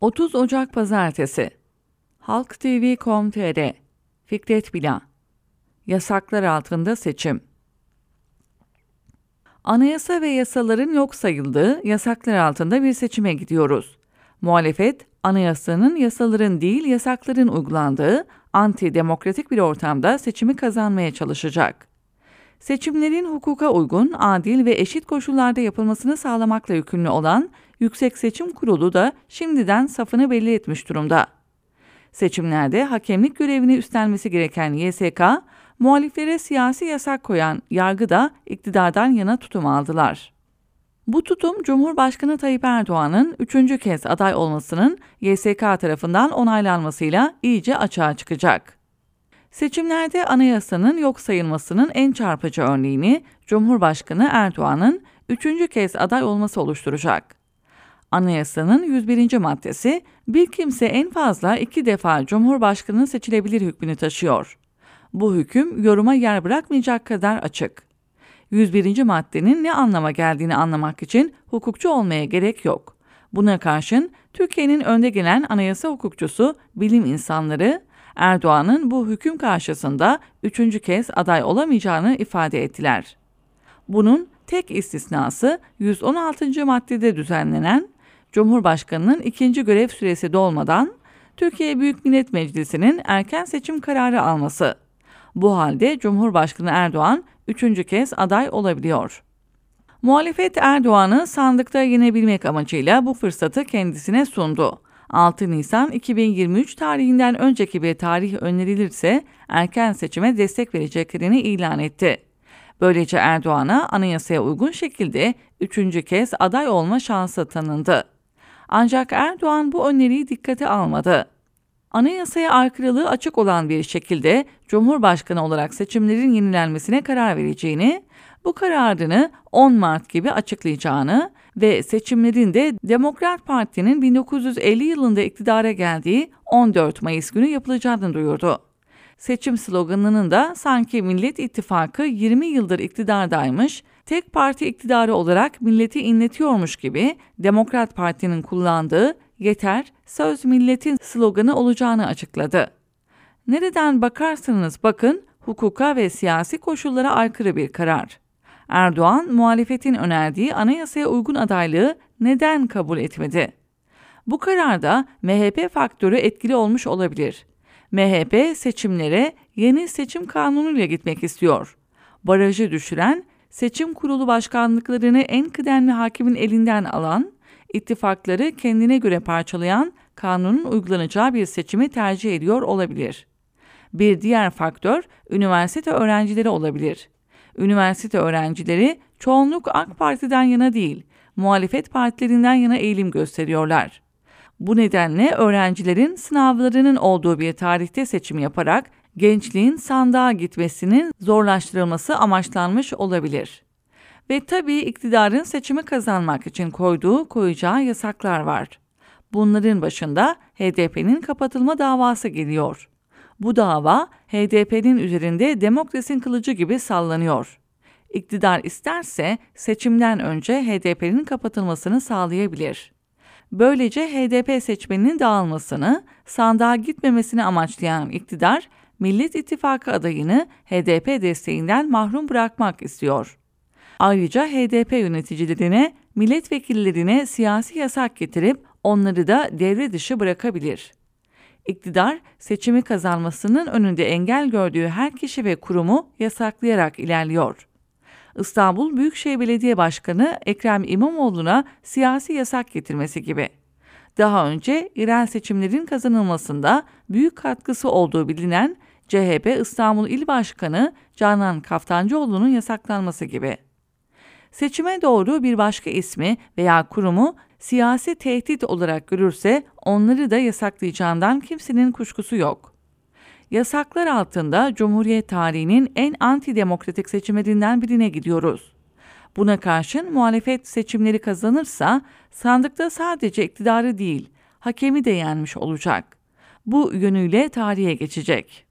30 Ocak Pazartesi HalkTV.com.tr Fikret Bila Yasaklar altında seçim. Anayasa ve yasaların yok sayıldığı yasaklar altında bir seçime gidiyoruz. Muhalefet, anayasanın, yasaların değil yasakların uygulandığı antidemokratik bir ortamda seçimi kazanmaya çalışacak. Seçimlerin hukuka uygun, adil ve eşit koşullarda yapılmasını sağlamakla yükümlü olan Yüksek Seçim Kurulu da şimdiden safını belli etmiş durumda. Seçimlerde hakemlik görevini üstlenmesi gereken YSK, muhaliflere siyasi yasak koyan yargı da iktidardan yana tutum aldılar. Bu tutum Cumhurbaşkanı Tayyip Erdoğan'ın 3. kez aday olmasının YSK tarafından onaylanmasıyla iyice açığa çıkacak. Seçimlerde anayasanın yok sayılmasının en çarpıcı örneğini Cumhurbaşkanı Erdoğan'ın 3. kez aday olması oluşturacak. Anayasanın 101. maddesi bir kimse en fazla 2 defa Cumhurbaşkanı seçilebilir hükmünü taşıyor. Bu hüküm yoruma yer bırakmayacak kadar açık. 101. maddenin ne anlama geldiğini anlamak için hukukçu olmaya gerek yok. Buna karşın Türkiye'nin önde gelen anayasa hukukçusu, bilim insanları Erdoğan'ın bu hüküm karşısında 3. kez aday olamayacağını ifade ettiler. Bunun tek istisnası 116. maddede düzenlenen Cumhurbaşkanı'nın 2. görev süresi dolmadan Türkiye Büyük Millet Meclisi'nin erken seçim kararı alması. Bu halde Cumhurbaşkanı Erdoğan 3. kez aday olabiliyor. Muhalefet Erdoğan'ı sandıkta yenebilmek amacıyla bu fırsatı kendisine sundu. 6 Nisan 2023 tarihinden önceki bir tarih önerilirse erken seçime destek vereceklerini ilan etti. Böylece Erdoğan'a anayasaya uygun şekilde 3. kez aday olma şansı tanındı. Ancak Erdoğan bu öneriyi dikkate almadı. Anayasaya aykırılığı açık olan bir şekilde Cumhurbaşkanı olarak seçimlerin yenilenmesine karar vereceğini, bu kararını 10 Mart gibi açıklayacağını ve seçimlerin de Demokrat Parti'nin 1950 yılında iktidara geldiği 14 Mayıs günü yapılacağını duyurdu. Seçim sloganının da sanki Millet İttifakı 20 yıldır iktidardaymış, tek parti iktidarı olarak milleti inletiyormuş gibi Demokrat Parti'nin kullandığı "Yeter, söz milletin" sloganı olacağını açıkladı. Nereden bakarsanız bakın, hukuka ve siyasi koşullara aykırı bir karar. Erdoğan, muhalefetin önerdiği anayasaya uygun adaylığı neden kabul etmedi? Bu kararda MHP faktörü etkili olmuş olabilir. MHP seçimlere yeni seçim kanunuyla gitmek istiyor. Barajı düşüren, seçim kurulu başkanlıklarını en kıdemli hakimin elinden alan, ittifakları kendine göre parçalayan kanunun uygulanacağı bir seçimi tercih ediyor olabilir. Bir diğer faktör üniversite öğrencileri olabilir. Üniversite öğrencileri çoğunluk AK Parti'den yana değil, muhalefet partilerinden yana eğilim gösteriyorlar. Bu nedenle öğrencilerin sınavlarının olduğu bir tarihte seçim yaparak gençliğin sandığa gitmesinin zorlaştırılması amaçlanmış olabilir. Ve tabii iktidarın seçimi kazanmak için koyacağı yasaklar var. Bunların başında HDP'nin kapatılma davası geliyor. Bu dava HDP'nin üzerinde demokrasinin kılıcı gibi sallanıyor. İktidar isterse seçimden önce HDP'nin kapatılmasını sağlayabilir. Böylece HDP seçmeninin dağılmasını, sandığa gitmemesini amaçlayan iktidar, Millet İttifakı adayını HDP desteğinden mahrum bırakmak istiyor. Ayrıca HDP yöneticilerine, milletvekillerine siyasi yasak getirip onları da devre dışı bırakabilir. İktidar, seçimi kazanmasının önünde engel gördüğü her kişi ve kurumu yasaklayarak ilerliyor. İstanbul Büyükşehir Belediye Başkanı Ekrem İmamoğlu'na siyasi yasak getirmesi gibi. Daha önce yerel seçimlerin kazanılmasında büyük katkısı olduğu bilinen CHP İstanbul İl Başkanı Canan Kaftancıoğlu'nun yasaklanması gibi. Seçime doğru bir başka ismi veya kurumu siyasi tehdit olarak görürse onları da yasaklayacağından kimsenin kuşkusu yok. Yasaklar altında Cumhuriyet tarihinin en antidemokratik seçimlerinden birine gidiyoruz. Buna karşın muhalefet seçimleri kazanırsa sandıkta sadece iktidarı değil, hakemi de yenmiş olacak. Bu yönüyle tarihe geçecek.